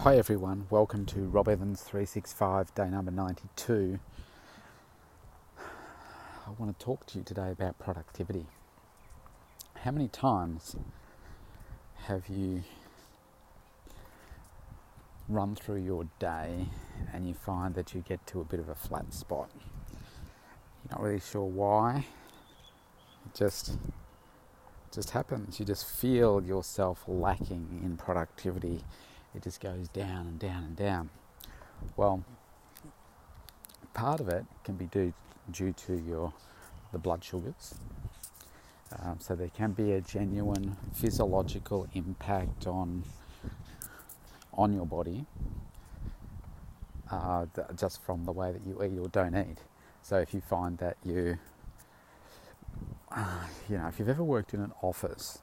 Hi everyone, welcome to Rob Evans 365, day number 92. I want to talk to you today about productivity. How many times have you run through your day and you find that you get to a bit of a flat spot? You're not really sure why. It just happens. You just feel yourself lacking in productivity. It just goes down and down and down. Well, part of it can be due to the blood sugars. So there can be a genuine physiological impact on your body just from the way that you eat or don't eat. So if you find that if you've ever worked in an office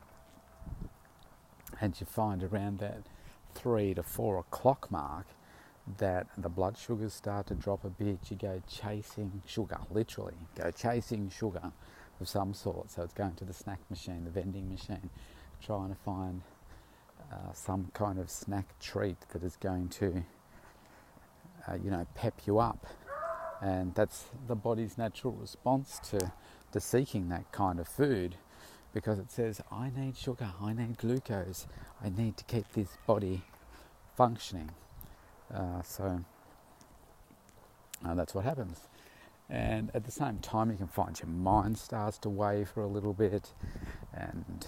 and you find around that 3 to 4 o'clock mark that the blood sugars start to drop a bit, you go chasing sugar, literally go chasing sugar of some sort. So it's going to the snack machine, the vending machine, trying to find some kind of snack treat that is going to pep you up, and that's the body's natural response to seeking that kind of food. Because it says, I need sugar, I need glucose, I need to keep this body functioning. So that's what happens. And at the same time, you can find your mind starts to waver a little bit, and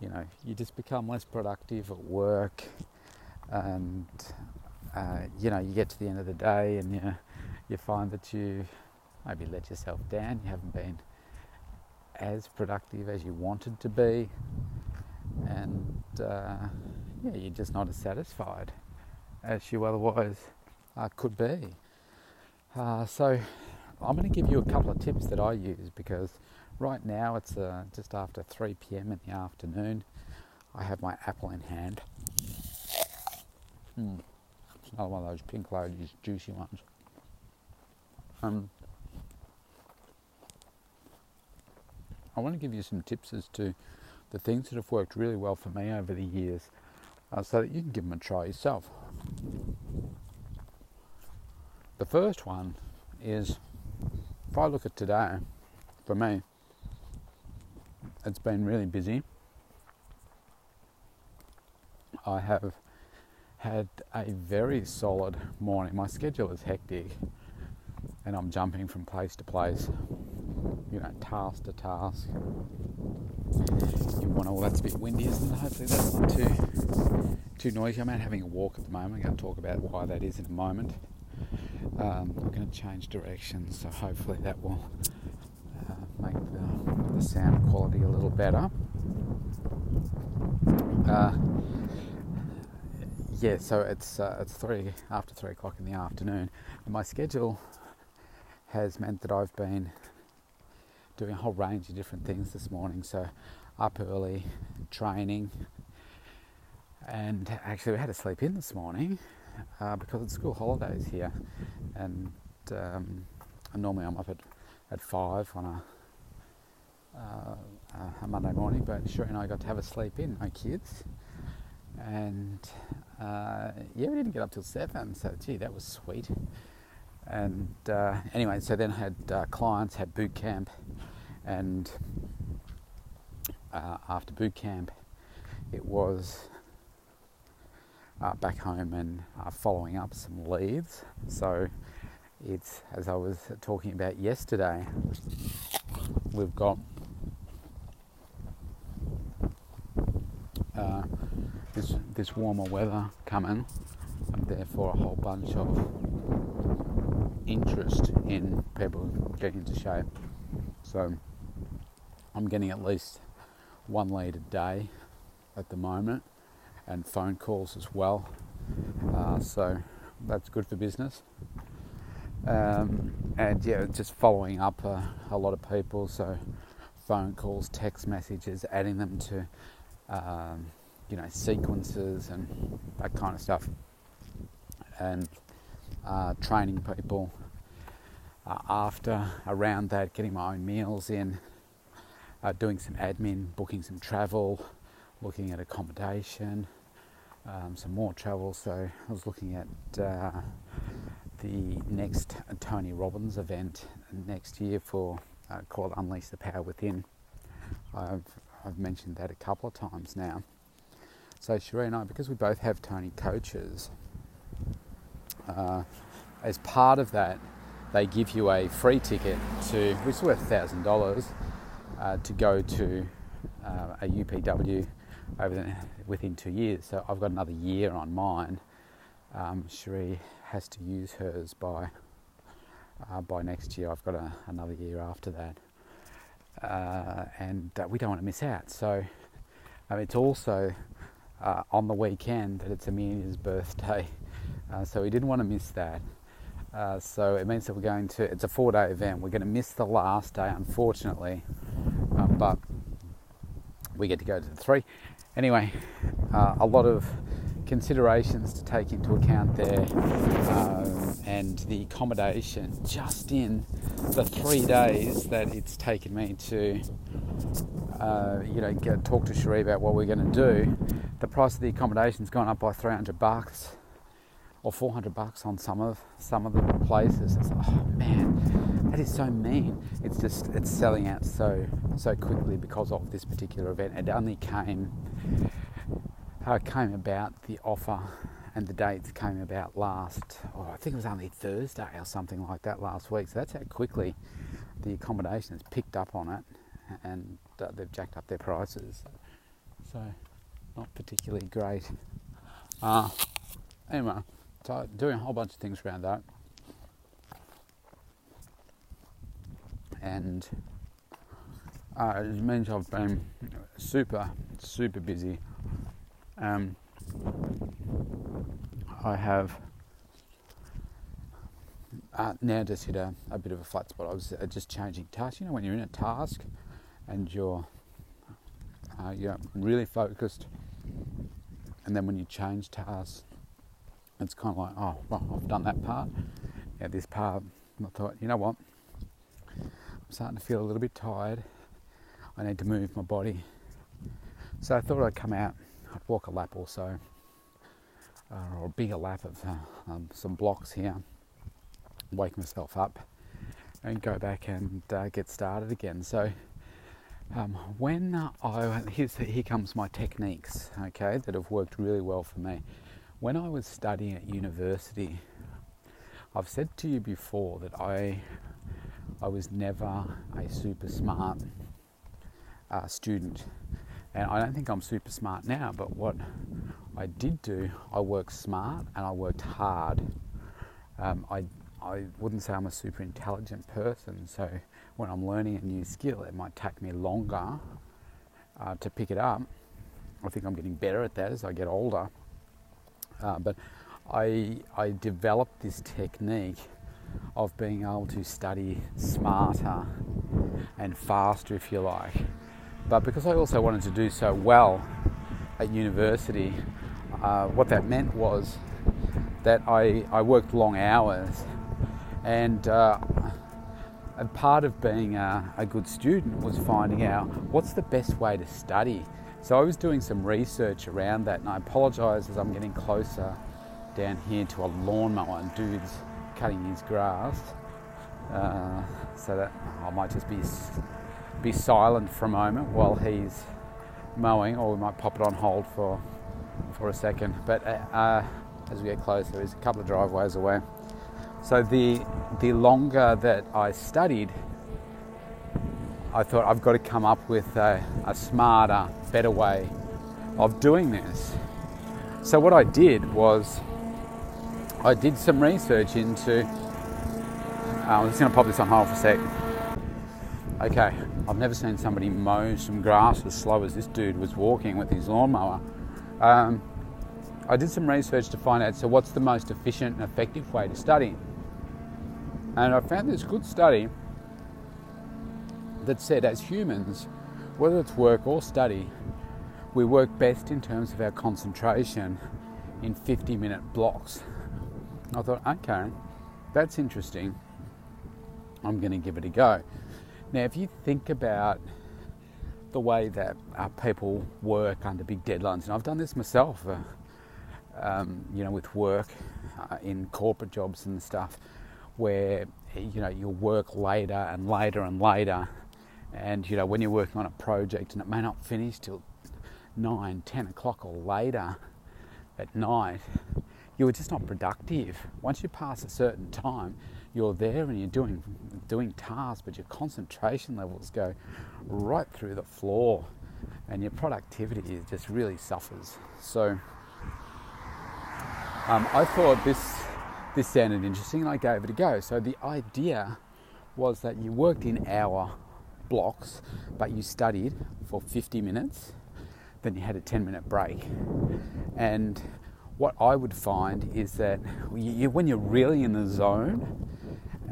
you just become less productive at work. And you get to the end of the day, and you find that you maybe let yourself down. You haven't been as productive as you wanted to be, and you're just not as satisfied as you otherwise could be. So I'm going to give you a couple of tips that I use, because right now it's just after 3 p.m. in the afternoon. I have my apple in hand. It's another one of those pink loads, juicy ones. I want to give you some tips as to the things that have worked really well for me over the years, so that you can give them a try yourself. The first one is, if I look at today, for me, it's been really busy. I have had a very solid morning. My schedule is hectic, and I'm jumping from place to place, task to task. You want all that to be windy, isn't it? Hopefully that's not too noisy. I'm out having a walk at the moment. I'm going to talk about why that is in a moment. I'm going to change directions, so hopefully that will make the sound quality a little better. So it's after 3 o'clock in the afternoon. And my schedule has meant that I've been doing a whole range of different things this morning. So up early, training, and actually we had to sleep in this morning because it's school holidays here, and normally I'm up at 5 on a Monday morning, but Sheree and I got to have a sleep in, no kids, and we didn't get up till 7, so gee, that was sweet. And anyway, so then I had clients, had boot camp, and after boot camp, it was back home and following up some leads. So it's, as I was talking about yesterday, we've got this warmer weather coming, and therefore a whole bunch of interest in people getting into shape. So I'm getting at least one lead a day at the moment, and phone calls as well, so that's good for business. Just following up a lot of people, so phone calls, text messages, adding them to sequences and that kind of stuff, and training people after, around that, getting my own meals in, doing some admin, booking some travel, looking at accommodation, some more travel. So I was looking at the next Tony Robbins event next year for called Unleash the Power Within. I've mentioned that a couple of times now. So Sheree and I, because we both have Tony coaches, as part of that, they give you a free ticket to, which is worth $1,000, to go to a UPW within 2 years. So I've got another year on mine. Sheree has to use hers by next year. I've got another year after that. And we don't want to miss out. So it's also on the weekend that it's Amelia's birthday. So we didn't want to miss that. So it means that we're going to, it's a 4-day event. We're going to miss the last day, unfortunately, but we get to go to the 3. Anyway, a lot of considerations to take into account there, and the accommodation just in the 3 days that it's taken me to, talk to Sheree about what we're going to do. The price of the accommodation's gone up by $300. Or $400 on some of the places. It's like, oh man, that is so mean. It's just, it's selling out so quickly because of this particular event. It only came about, the offer and the dates came about I think it was only Thursday or something like that last week. So that's how quickly the accommodation has picked up on it, and they've jacked up their prices. So not particularly great. Anyway. So doing a whole bunch of things around that, and it means I've been super busy. I have now just hit a bit of a flat spot. I was just changing tasks. You know, when you're in a task and you're really focused, and then when you change tasks, it's kind of like, oh, well, I've done that part. Yeah, this part, I thought, you know what? I'm starting to feel a little bit tired. I need to move my body. So I thought I'd come out, I'd walk a lap or so, or a bigger lap of some blocks here, wake myself up, and go back and get started again. So here comes my techniques, okay, that have worked really well for me. When I was studying at university, I've said to you before that I was never a super smart student. And I don't think I'm super smart now, but what I did do, I worked smart and I worked hard. I wouldn't say I'm a super intelligent person, so when I'm learning a new skill, it might take me longer to pick it up. I think I'm getting better at that as I get older. But I developed this technique of being able to study smarter and faster, if you like. But because I also wanted to do so well at university, what that meant was that I worked long hours. And part of being a good student was finding out what's the best way to study. So I was doing some research around that, and I apologise as I'm getting closer down here to a lawnmower and dude's cutting his grass, so that I might just be silent for a moment while he's mowing, or we might pop it on hold for a second. But as we get closer, there's a couple of driveways away. So the longer that I studied, I thought I've got to come up with a smarter, better way of doing this. So what I did was I did some research into... I'm just going to pop this on hold for a sec. Okay, I've never seen somebody mow some grass as slow as this dude was walking with his lawnmower. I did some research to find out, so what's the most efficient and effective way to study? And I found this good study that said, as humans, whether it's work or study, we work best in terms of our concentration in 50-minute blocks. I thought, okay, that's interesting. I'm going to give it a go. Now, if you think about the way that people work under big deadlines, and I've done this myself, you know, with work, in corporate jobs and stuff, where, you know, you'll work later and later and later, and, you know, when you're working on a project and it may not finish till 9, 10 o'clock or later at night, you were just not productive. Once you pass a certain time, you're there and you're doing tasks, but your concentration levels go right through the floor and your productivity just really suffers. So I thought this sounded interesting and I gave it a go. So the idea was that you worked in hour blocks, but you studied for 50 minutes, then you had a 10-minute break. And what I would find is that when you're really in the zone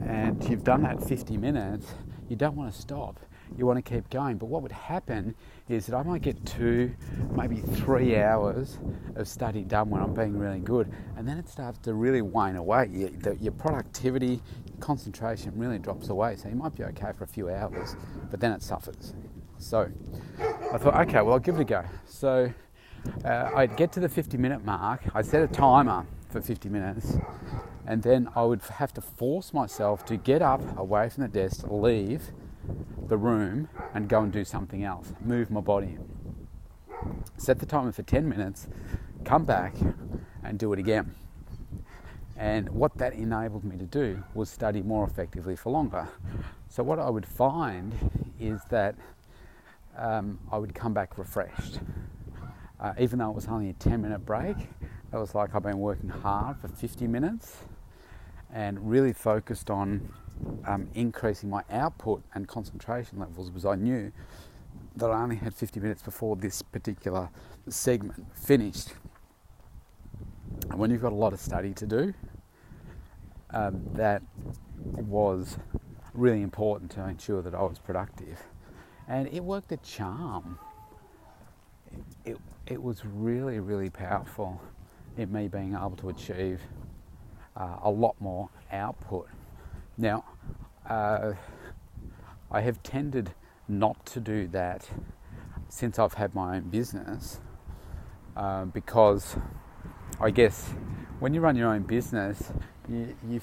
and you've done that 50 minutes, you don't want to stop. You want to keep going. But what would happen is that I might get 2, maybe 3 hours of study done when I'm being really good. And then it starts to really wane away. Your productivity, concentration really drops away. So you might be okay for a few hours, but then it suffers. So I thought, okay, well, I'll give it a go. So I'd get to the 50-minute mark. I'd set a timer for 50 minutes. And then I would have to force myself to get up away from the desk, leave the room and go and do something else, move my body, set the timer for 10 minutes, come back and do it again. And what that enabled me to do was study more effectively for longer. So what I would find is that I would come back refreshed. Even though it was only a 10-minute break, it was like I've been working hard for 50 minutes and really focused on increasing my output and concentration levels, because I knew that I only had 50 minutes before this particular segment finished. And when you've got a lot of study to do, that was really important to ensure that I was productive. And it worked a charm. It was really, really powerful in me being able to achieve a lot more output. Now, I have tended not to do that since I've had my own business, because I guess when you run your own business, you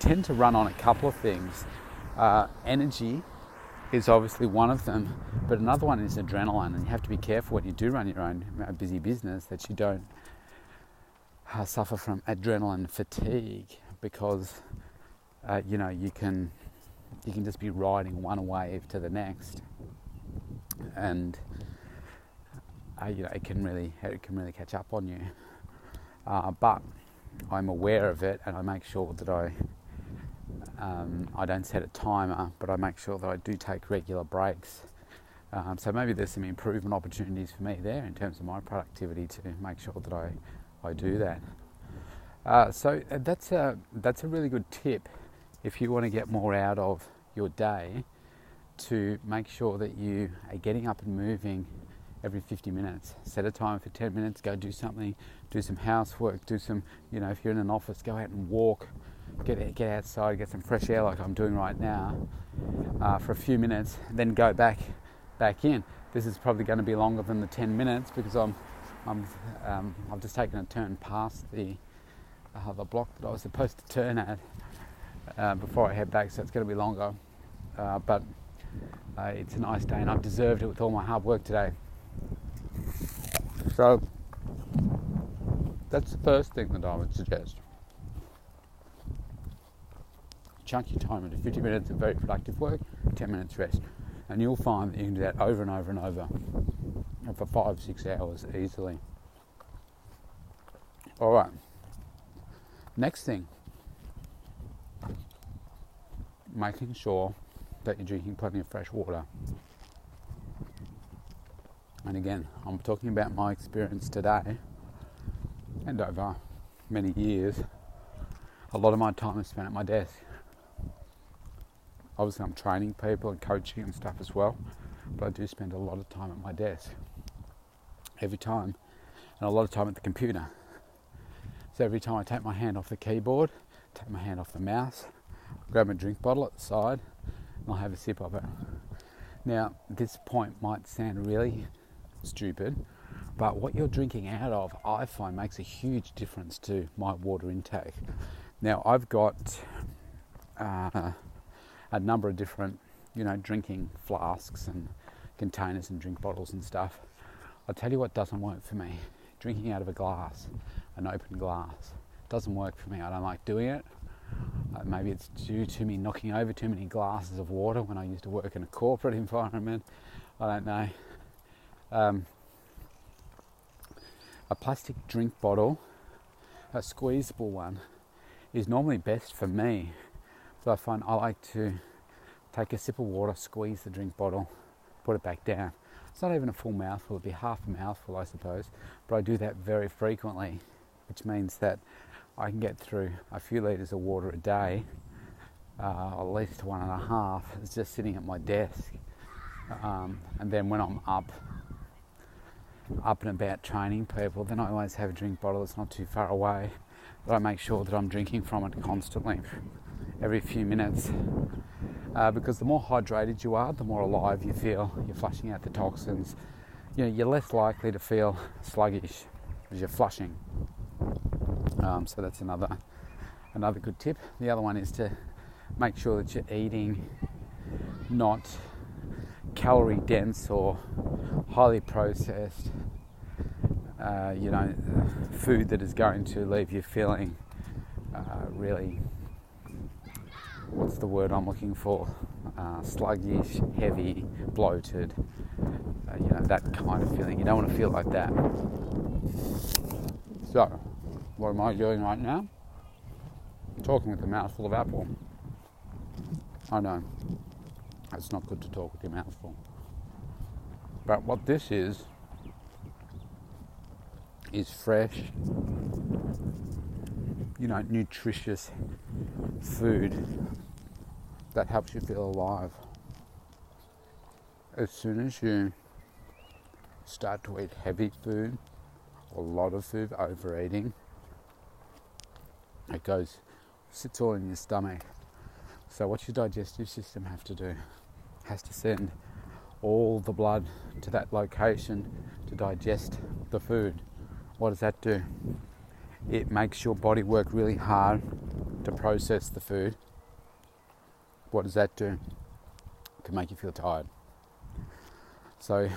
tend to run on a couple of things. Energy is obviously one of them, but another one is adrenaline, and you have to be careful when you do run your own busy business that you don't suffer from adrenaline fatigue. Because you know, you can just be riding one wave to the next, and you know, it can really catch up on you. But I'm aware of it, and I make sure that I don't set a timer, but I make sure that I do take regular breaks. So maybe there's some improvement opportunities for me there in terms of my productivity to make sure that I do that. So that's a really good tip if you want to get more out of your day, to make sure that you are getting up and moving every 50 minutes. Set a time for 10 minutes, go do something, do some housework, do some, you know, if you're in an office, go out and walk, get outside, get some fresh air like I'm doing right now for a few minutes, then go back in. This is probably going to be longer than the 10 minutes because I've just taken a turn past the block that I was supposed to turn at before I head back, so it's going to be longer, but it's a nice day and I've deserved it with all my hard work today. So that's the first thing that I would suggest. Chunk your time into 50 minutes of very productive work, 10 minutes rest, and you'll find that you can do that over and over and over for 5-6 hours easily. Alright. Next thing, making sure that you're drinking plenty of fresh water. And again, I'm talking about my experience today and over many years. A lot of my time is spent at my desk. Obviously, I'm training people and coaching and stuff as well, but I do spend a lot of time at my desk every time, and a lot of time at the computer. So every time I take my hand off the keyboard, take my hand off the mouse, grab my drink bottle at the side, and I'll have a sip of it. Now, this point might sound really stupid But what you're drinking out of, I find, makes a huge difference to my water intake. Now, I've got a number of different, drinking flasks and containers and drink bottles and stuff. I'll tell you what doesn't work for me. Drinking out of a glass, an open glass, doesn't work for me. I don't like doing it. Maybe it's due to me knocking over too many glasses of water when I used to work in a corporate environment. I don't know. A plastic drink bottle, a squeezable one, is normally best for me. So I find I like to take a sip of water, squeeze the drink bottle, put it back down. It's not even a full mouthful, it'd be half a mouthful, I suppose, but I do that very frequently, which means that I can get through a few litres of water a day, at least 1.5. It's just sitting at my desk. And then when I'm up and about training people, then I always have a drink bottle that's not too far away, but I make sure that I'm drinking from it constantly, every few minutes. Because the more hydrated you are, the more alive you feel. You're flushing out the toxins. You're less likely to feel sluggish as you're flushing. So that's another good tip. The other one is to make sure that you're eating not calorie dense or highly processed, food that is going to leave you feeling really. What's the word I'm looking for? Sluggish, heavy, bloated, that kind of feeling. You don't want to feel like that. So, what am I doing right now? I'm talking with a mouthful of apple. I know, it's not good to talk with your mouthful. But what this is fresh, nutritious food that helps you feel alive. As soon as you start to eat heavy food, a lot of food, overeating, it sits all in your stomach. So what your digestive system has to send all the blood to that location to digest the food. What does that do? It makes your body work really hard to process the food. What does that do? It can make you feel tired. So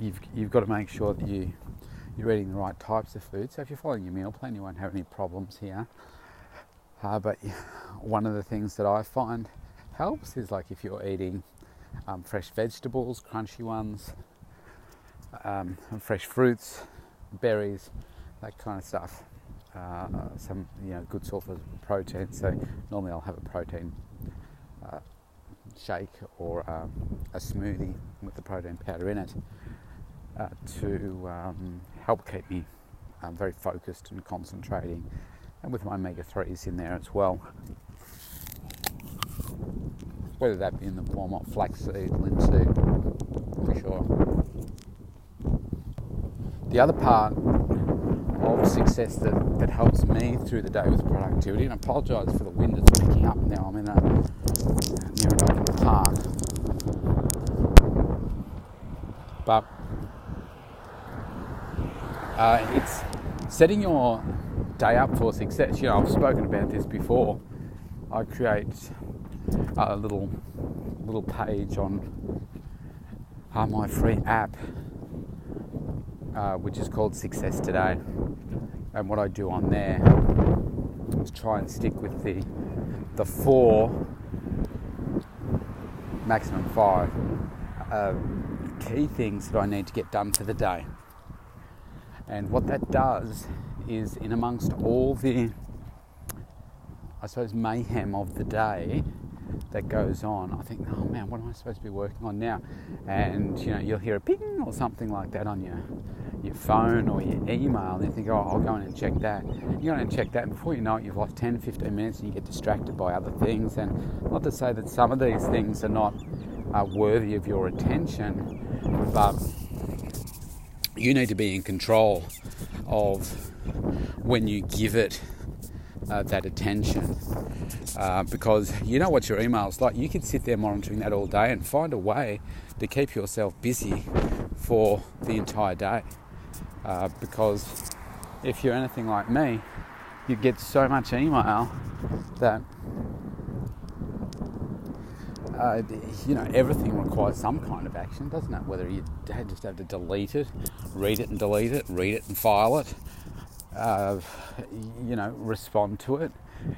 you've got to make sure that you're eating the right types of food. So if you're following your meal plan, you won't have any problems here. But one of the things that I find helps is if you're eating fresh vegetables, crunchy ones, fresh fruits, berries, that kind of stuff. Some good source of protein. So normally I'll have a protein shake or a smoothie with the protein powder in it to help keep me very focused and concentrating, and with my omega-3s in there as well. Whether that be in the form of flaxseed, linseed, for sure. The other part of success that helps me through the day with productivity, and I apologise for the wind that's picking up now, I'm in near an open park. But it's setting your day up for success. I've spoken about this before. I create a little page on my free app, which is called Success Today. And what I do on there is try and stick with the 4, maximum 5 key things that I need to get done for the day. And what that does is, in amongst all the, I suppose, mayhem of the day that goes on, I think, oh man, what am I supposed to be working on now? And you'll hear a ping or something like that on your phone or your email, and you think, oh, I'll go in and check that. You go in and check that, and before you know it, you've lost 10, 15 minutes, and you get distracted by other things. And not to say that some of these things are not worthy of your attention, but you need to be in control of when you give it that attention, because what your email's like. You could sit there monitoring that all day and find a way to keep yourself busy for the entire day, because if you're anything like me, you get so much email that everything requires some kind of action, doesn't it? Whether you just have to delete it, read it and delete it, read it and file it, respond to it.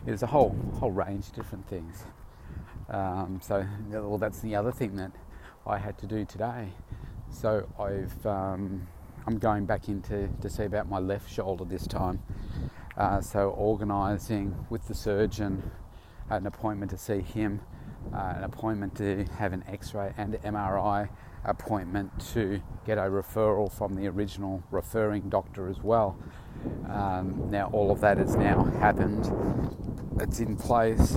There's a whole range of different things. That's the other thing that I had to do today. So I'm going back in to see about my left shoulder this time. So organising with the surgeon an appointment to see him. An appointment to have an x-ray and MRI, appointment to get a referral from the original referring doctor as well. Now all of that has now happened. It's in place.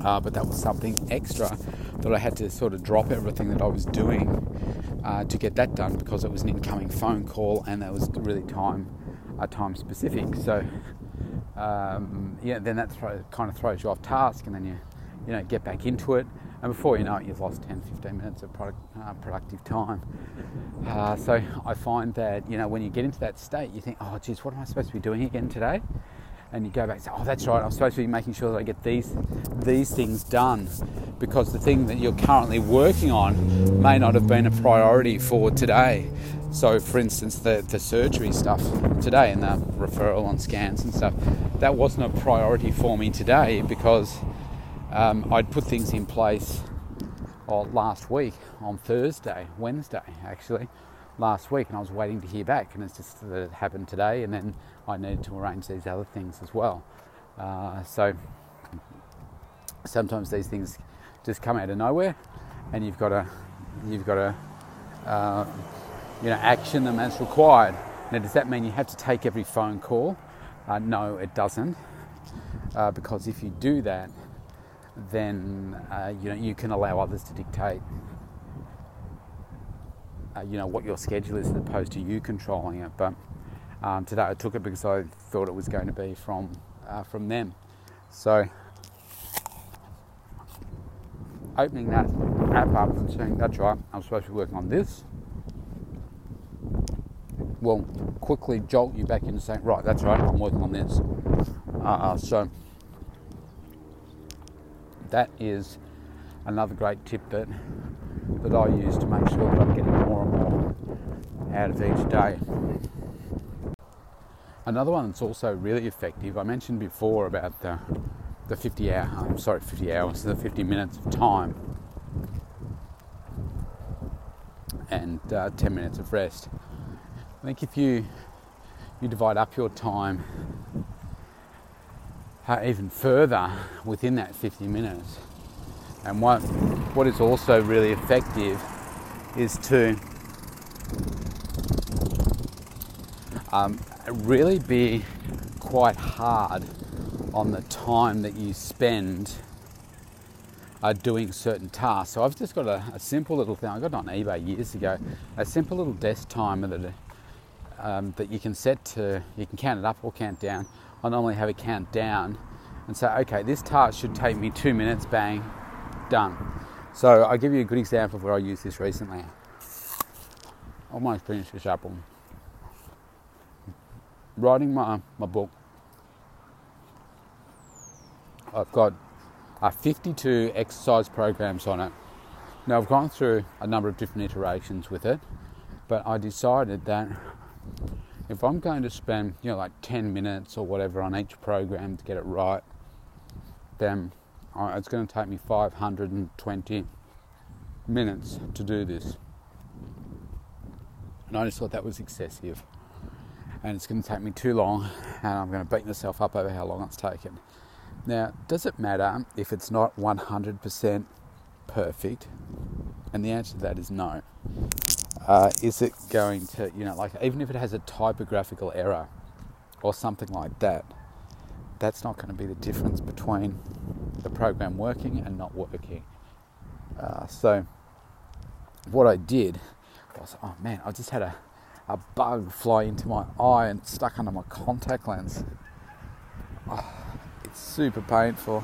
But that was something extra that I had to sort of drop everything that I was doing to get that done, because it was an incoming phone call and that was really time specific. So then that kind of throws you off task, and then you get back into it, and before you know it, you've lost 10-15 minutes of productive time. So I find that, when you get into that state, you think, oh, geez, what am I supposed to be doing again today? And you go back and say, oh, that's right, I'm supposed to be making sure that I get these things done, because the thing that you're currently working on may not have been a priority for today. So, for instance, the surgery stuff today and the referral on scans and stuff, that wasn't a priority for me today, because I'd put things in place last week on Wednesday, and I was waiting to hear back, and it's just that it happened today, and then I needed to arrange these other things as well. So sometimes these things just come out of nowhere, and you've got to action them as required. Now, does that mean you have to take every phone call? No, it doesn't, because if you do that, then you can allow others to dictate what your schedule is, as opposed to you controlling it. But today I took it because I thought it was going to be from them. So opening that app up and saying, that's right, I'm supposed to be working on this, will quickly jolt you back into saying, right, that's right, I'm working on this. So that is another great tip that I use to make sure that I'm getting more and more out of each day. Another one that's also really effective, I mentioned before about the 50 hours, the 50 minutes of time and 10 minutes of rest. I think if you divide up your time even further within that 50 minutes, and what is also really effective is to really be quite hard on the time that you spend doing certain tasks. So I've just got a simple little thing I got on eBay years ago, a simple little desk timer that you can set to, you can count it up or count down. I normally have a count down and say, okay, this task should take me 2 minutes, bang, done. So I'll give you a good example of where I used this recently. Almost finished this apple. Writing my book. I've got 52 exercise programs on it. Now, I've gone through a number of different iterations with it, but I decided that if I'm going to spend, 10 minutes or whatever on each program to get it right, then it's going to take me 520 minutes to do this. And I just thought that was excessive. And it's going to take me too long, and I'm going to beat myself up over how long it's taken. Now, does it matter if it's not 100% perfect? And the answer to that is no. Is it going to, even if it has a typographical error or something like that, that's not going to be the difference between the program working and not working. So what I did was, oh man, I just had a bug fly into my eye and stuck under my contact lens. Oh, it's super painful.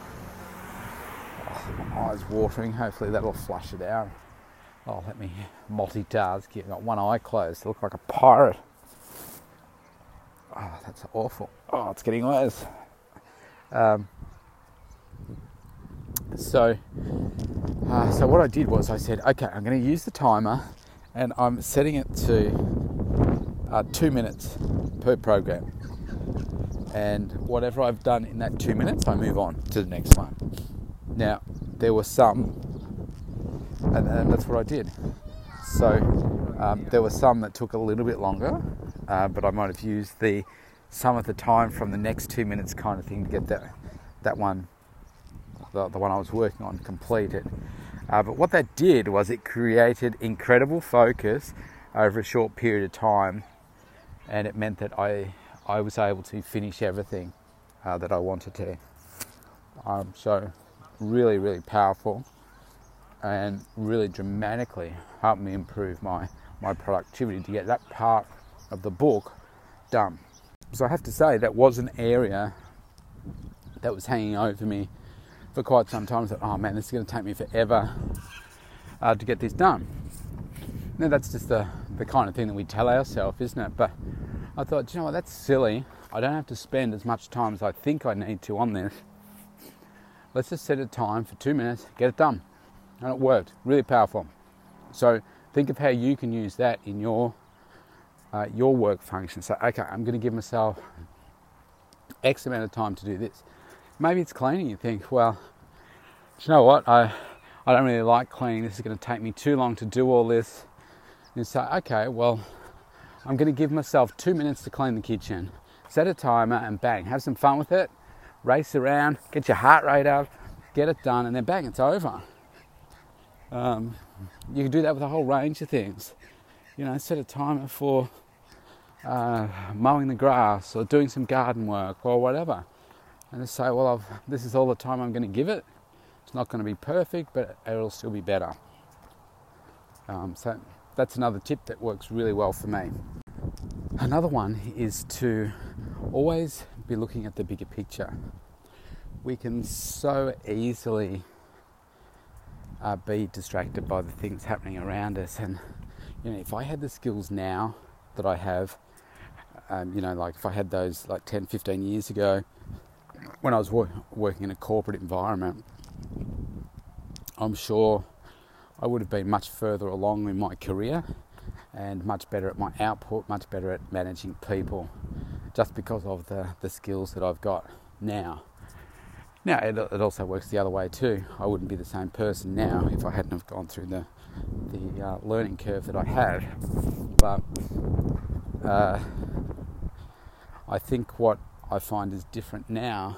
Oh, my eye's watering. Hopefully that'll flush it out. Oh, let me multitask here. Got one eye closed. I look like a pirate. Oh, that's awful. Oh, it's getting worse. So what I did was I said, okay, I'm going to use the timer, and I'm setting it to 2 minutes per program. And whatever I've done in that 2 minutes, I move on to the next one. Now, there were some, and that's what I did. So there were some that took a little bit longer, but I might have used the some of the time from the next 2 minutes kind of thing to get that one, the one I was working on, completed. But what that did was it created incredible focus over a short period of time, and it meant that I was able to finish everything that I wanted to. So really, really powerful, and really dramatically helped me improve my productivity to get that part of the book done. So I have to say that was an area that was hanging over me for quite some time. I thought, oh man, this is going to take me forever to get this done. Now that's just the kind of thing that we tell ourselves, isn't it? But I thought, do you know what, that's silly. I don't have to spend as much time as I think I need to on this. Let's just set a time for 2 minutes, get it done. And it worked, really powerful. So think of how you can use that in your work function. So, okay, I'm going to give myself X amount of time to do this. Maybe it's cleaning. You think, well, do you know what, I don't really like cleaning. This is going to take me too long to do all this. And you say, okay, well, I'm going to give myself 2 minutes to clean the kitchen. Set a timer and bang, have some fun with it. Race around, get your heart rate up, get it done, and then bang, it's over. You can do that with a whole range of things. You know, set a timer for mowing the grass or doing some garden work or whatever. And just say, well, this is all the time I'm going to give it. It's not going to be perfect, but it'll still be better. So that's another tip that works really well for me. Another one is to always be looking at the bigger picture. We can so easily be distracted by the things happening around us. And, you know, if I had the skills now that I have, you know, like if I had those like 10, 15 years ago when I was working in a corporate environment, I'm sure I would have been much further along in my career and much better at my output, much better at managing people, just because of the skills that I've got now. Now, it also works the other way too. I wouldn't be the same person now if I hadn't have gone through the learning curve that I have. But I think what I find is different now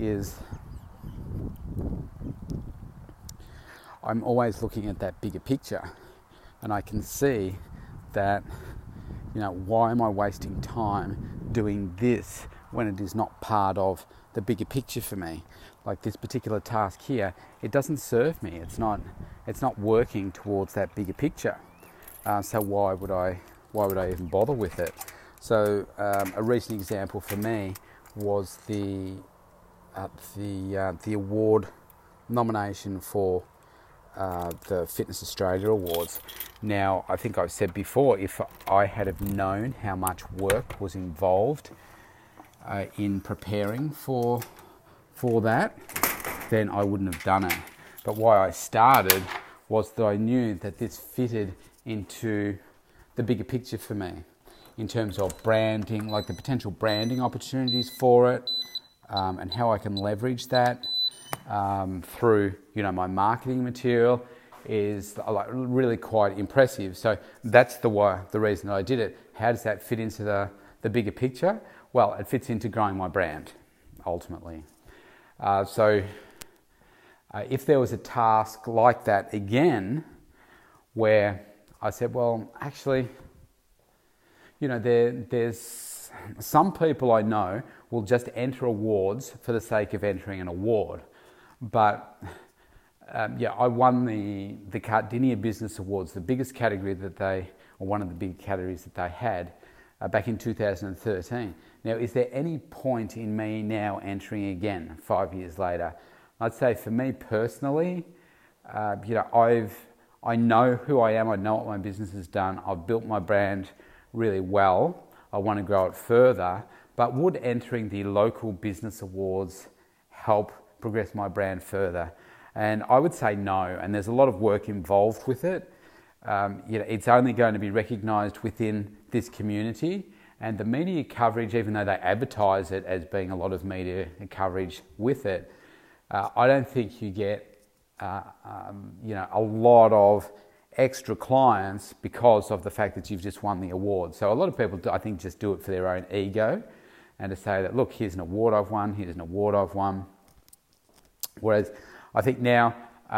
is I'm always looking at that bigger picture, and I can see that, you know, why am I wasting time doing this when it is not part of the bigger picture for me? Like this particular task here, it doesn't serve me. It's not working towards that bigger picture. So why would I even bother with it? So a recent example for me was the award nomination for the Fitness Australia Awards. Now, I think I've said before, if I had have known how much work was involved in preparing for that, then I wouldn't have done it. But why I started was that I knew that this fitted into the bigger picture for me in terms of branding, like the potential branding opportunities for it, and how I can leverage that. Through, you know, my marketing material is like really quite impressive. So that's the reason that I did it. How does that fit into the bigger picture? Well, it fits into growing my brand, ultimately. So if there was a task like that again, where I said, well, actually, you know, there's some people I know will just enter awards for the sake of entering an award. But I won the Cardinia Business Awards, the biggest category that they, or one of the big categories that they had back in 2013. Now, is there any point in me now entering again 5 years later? I'd say for me personally, you know, I've I know who I am, I know what my business has done, I've built my brand really well, I want to grow it further, but would entering the local business awards help progress my brand further? And I would say no, and there's a lot of work involved with it. You know, it's only going to be recognised within this community, and the media coverage, even though they advertise it as being a lot of media coverage with it, I don't think you get you know, a lot of extra clients because of the fact that you've just won the award. So a lot of people, I think, just do it for their own ego and to say that, look, here's an award I've won, here's an award I've won. Whereas I think now,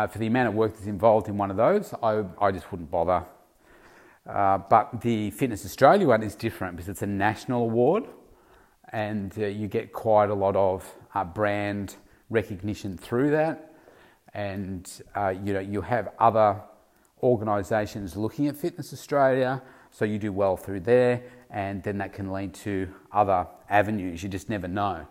for the amount of work that's involved in one of those, I just wouldn't bother. But the Fitness Australia one is different because it's a national award, and you get quite a lot of brand recognition through that. And you know, you have other organisations looking at Fitness Australia, so you do well through there, and then that can lead to other avenues. You just never know.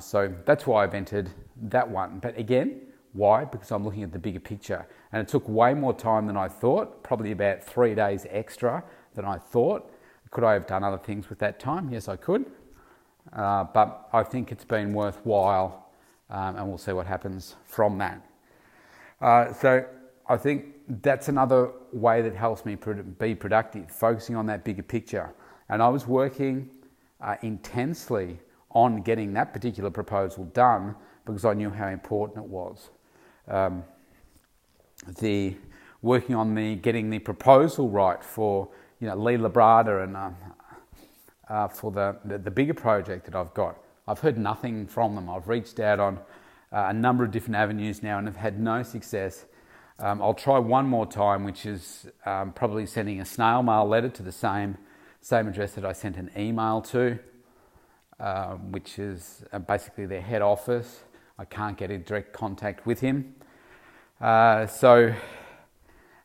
So that's why I've entered that one. But again, why? Because I'm looking at the bigger picture, and it took way more time than I thought, probably about 3 days extra than I thought. Could I have done other things with that time? Yes, I could. But I think it's been worthwhile, and we'll see what happens from that. So I think that's another way that helps me be productive, focusing on that bigger picture. And I was working intensely on getting that particular proposal done because I knew how important it was. The working on the getting the proposal right for, you know, Lee Labrada and for the bigger project that I've got. I've heard nothing from them. I've reached out on a number of different avenues now and have had no success. I'll try one more time, which is probably sending a snail mail letter to the same address that I sent an email to, which is basically their head office. I can't get in direct contact with him. So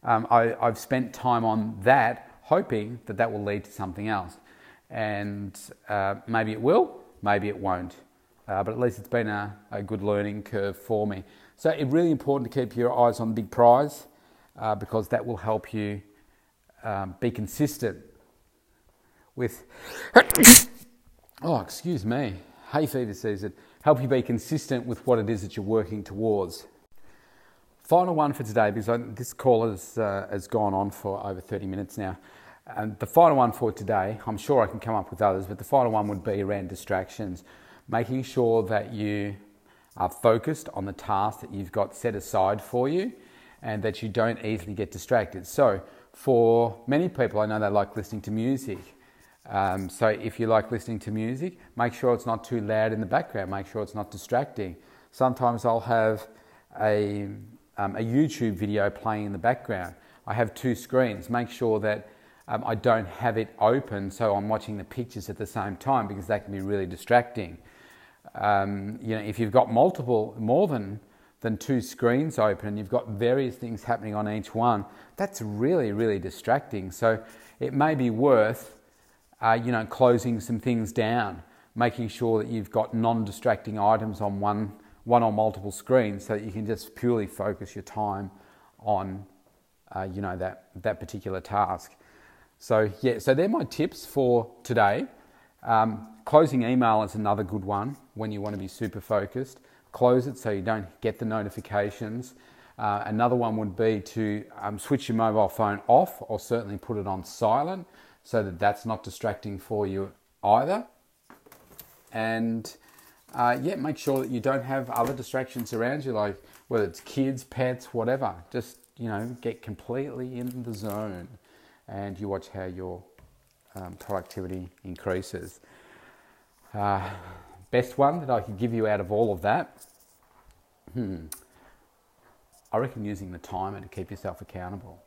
I've spent time on that, hoping that that will lead to something else. And maybe it will, maybe it won't. But at least it's been a good learning curve for me. So it's really important to keep your eyes on the big prize because that will help you be consistent with... oh, excuse me. Hay fever season. Help you be consistent with what it is that you're working towards. Final one for today, because this call has gone on for over 30 minutes now. And the final one for today, I'm sure I can come up with others, but the final one would be around distractions, making sure that you are focused on the task that you've got set aside for you and that you don't easily get distracted. So for many people, I know they like listening to music. So if you like listening to music, make sure it's not too loud in the background, make sure it's not distracting. Sometimes I'll have a YouTube video playing in the background. I have two screens. Make sure that I don't have it open so I'm watching the pictures at the same time, because that can be really distracting. You know, if you've got more than two screens open and you've got various things happening on each one, that's really, really distracting. So it may be worth, you know, closing some things down, making sure that you've got non-distracting items on one or multiple screens so that you can just purely focus your time on, you know, that particular task. So yeah, so they're my tips for today. Closing email is another good one when you want to be super focused. Close it so you don't get the notifications. Another one would be to switch your mobile phone off, or certainly put it on silent so that that's not distracting for you either. And yeah, make sure that you don't have other distractions around you, like whether it's kids, pets, whatever. Just, you know, get completely in the zone and you watch how your productivity increases. Best one that I could give you out of all of that, I reckon using the timer to keep yourself accountable.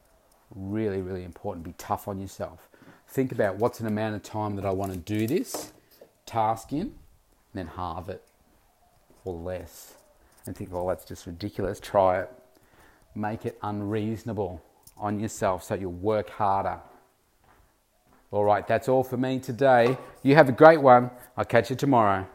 Really, really important. Be tough on yourself. Think about what's an amount of time that I want to do this task in, and then halve it or less. And think, well, that's just ridiculous. Try it. Make it unreasonable on yourself so you'll work harder. All right, that's all for me today. You have a great one. I'll catch you tomorrow.